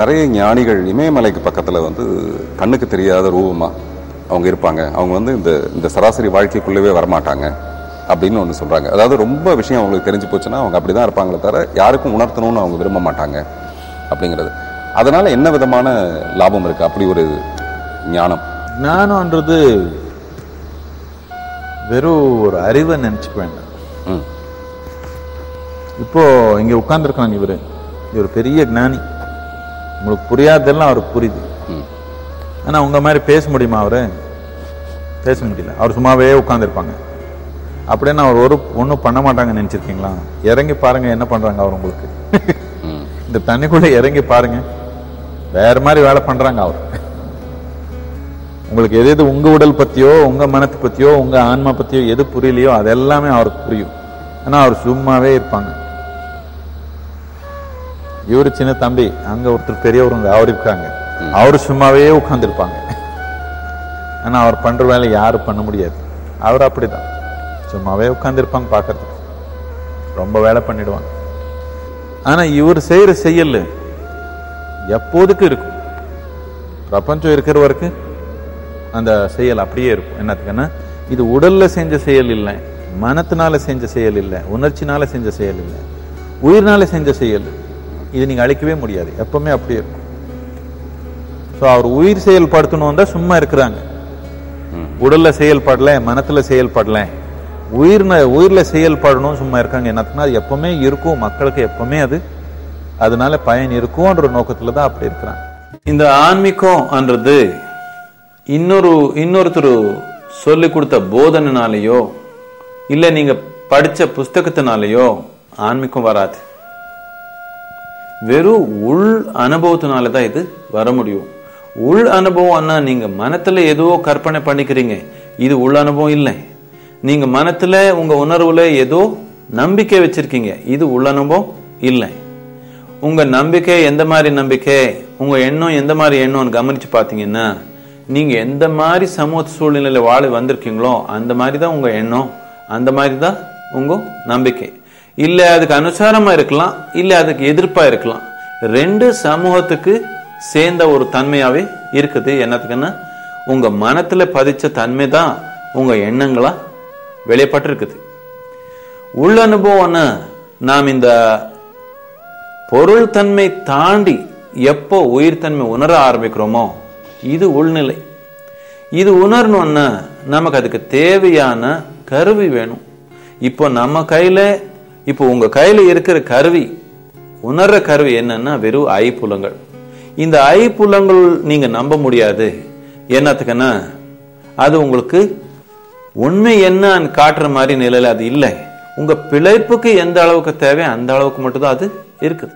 நிறைய ஞானிகள் இமயமலைக்கு பக்கத்தில் வந்து கண்ணுக்கு தெரியாத ரூபமாக அவங்க இருப்பாங்க. அவங்க வந்து இந்த இந்த சராசரி வாழ்க்கைக்குள்ளவே வரமாட்டாங்க அப்படின்னு ஒன்று சொல்கிறாங்க. அதாவது ரொம்ப விஷயம் அவங்களுக்கு தெரிஞ்சு போச்சுன்னா அவங்க அப்படி தான் இருப்பாங்களே தவிர யாருக்கும் உணர்த்தணும்னு அவங்க விரும்ப மாட்டாங்க அப்படிங்கிறது. அதனால் என்ன விதமான லாபம் இருக்குது அப்படி ஒரு ஞானம்? ஞானம்ன்றது வெறும் ஒரு அறிவை நினச்சிக்க வேண்டாம். இப்போது இங்கே உட்காந்துருக்காங்க, இவர் இவர் பெரிய ஞானி, உங்களுக்கு புரியாததெல்லாம் அவருக்கு புரியுது. ஆனால் உங்கள் மாதிரி பேச முடியுமா? அவர் பேச முடியல, அவர் சும்மாவே உட்காந்துருப்பாங்க. அப்படின்னா அவர் ஒரு ஒன்றும் பண்ண மாட்டாங்கன்னு நினச்சிருக்கீங்களா? இறங்கி பாருங்கள் என்ன பண்ணுறாங்க அவர். உங்களுக்கு இந்த தண்ணிக்குள்ளே இறங்கி பாருங்கள், வேறு மாதிரி வேலை பண்ணுறாங்க அவர். உங்களுக்கு எது எது உங்கள் உடல் பற்றியோ உங்கள் மனத்தை பற்றியோ உங்கள் ஆன்மா பற்றியோ எது புரியலையோ அதெல்லாமே அவருக்கு புரியும். ஆனால் அவர் சும்மாவே இருப்பாங்க. இவர் சின்ன தம்பி, அங்கே ஒருத்தர் பெரியவருங்க அவர் இருக்காங்க, அவர் சும்மாவே உட்காந்துருப்பாங்க. ஆனால் அவர் பண்ணுற வேலை யாரும் பண்ண முடியாது. அவர் அப்படி தான் சும்மாவே உட்காந்துருப்பாங்க, பார்க்கறதுக்கு ரொம்ப வேலை பண்ணிடுவாங்க. ஆனால் இவர் செய்கிற செயல் எப்போதுக்கு இருக்கும். பிரபஞ்சம் இருக்கிற வரைக்கும் அந்த செயல் அப்படியே இருக்கும். என்னத்துக்குன்னா இது உடலில் செஞ்ச செயல் இல்லை, மனத்தினால செஞ்ச செயல் இல்லை, உணர்ச்சினால செஞ்ச செயல் இல்லை, உயிர்னால செஞ்ச செயல். இது நீங்கள் அழிக்கவே முடியாது, எப்பவுமே அப்படியே இருக்கும். ஸோ அவர் உயிர் செயல்படுத்தணும் தான் சும்மா இருக்கிறாங்க. உடல்ல செயல்படல, மனத்துல செயல்படல, உயிர்ல செயல்படணும் சும்மா இருக்காங்க. என்னத்துக்குன்னா அது எப்பவுமே இருக்கும், மக்களுக்கு எப்பவுமே அது அதனால பயன் இருக்கும்ன்ற நோக்கத்துல தான் அப்படி இருக்கிறாங்க. இந்த ஆன்மீகம்ன்றது இன்னொருத்தர் சொல்லி கொடுத்த போதனைனாலேயோ இல்லை நீங்கள் படித்த புஸ்தகத்தினாலேயோ ஆன்மீகம் வராது. வெறும் உள் அனுபவத்தினால தான் இது வர முடியும். உள் அனுபவம்னா நீங்கள் மனத்தில் ஏதோ கற்பனை பண்ணிக்கிறீங்க, இது உள் அனுபவம் இல்லை. நீங்கள் மனத்தில் உங்கள் உணர்வில் ஏதோ நம்பிக்கை வச்சுருக்கீங்க, இது உள் அனுபவம் இல்லை. உங்கள் நம்பிக்கை எந்த மாதிரி நம்பிக்கை, உங்கள் எண்ணம் எந்த மாதிரி எண்ணம்னு கவனித்து பார்த்தீங்கன்னா நீங்கள் எந்த மாதிரி சமூக சூழ்நிலையில் வாழ வந்திருக்கீங்களோ அந்த மாதிரி தான் உங்கள் எண்ணம், அந்த மாதிரி தான் உங்கள் நம்பிக்கை. இல்லை அதுக்கு அனுசாரமாக இருக்கலாம், இல்லை அதுக்கு எதிர்ப்பாக இருக்கலாம். ரெண்டு சமூகத்துக்கு சேர்ந்த ஒரு தன்மையாகவே இருக்குது. என்னத்துக்குன்னா உங்கள் மனத்தில் பதித்த தன்மை தான் உங்கள் எண்ணங்களாக வெளியப்பட்டிருக்குது. உள்ள அனுபவம்னா நாம் இந்த பொருள் தன்மை தாண்டி எப்போ உயிர் தன்மை உணர ஆரம்பிக்கிறோமோ இது உள்நிலை. இது உணரணும்னா நமக்கு அதுக்கு தேவையான கருவி வேணும். இப்போ நம்ம கையில், இப்போ உங்கள் கையில் இருக்கிற கருவி, உணர்ற கருவி என்னன்னா வெறும் ஐப்புலங்கள். இந்த ஐப்புலங்கள் நீங்கள் நம்ப முடியாது. என்னத்துக்குன்னா அது உங்களுக்கு உண்மை என்னன்னு காட்டுற மாதிரி நிலையில் அது இல்லை. உங்கள் பிழைப்புக்கு எந்த அளவுக்கு தேவை அந்த அளவுக்கு மட்டும்தான் அது இருக்குது.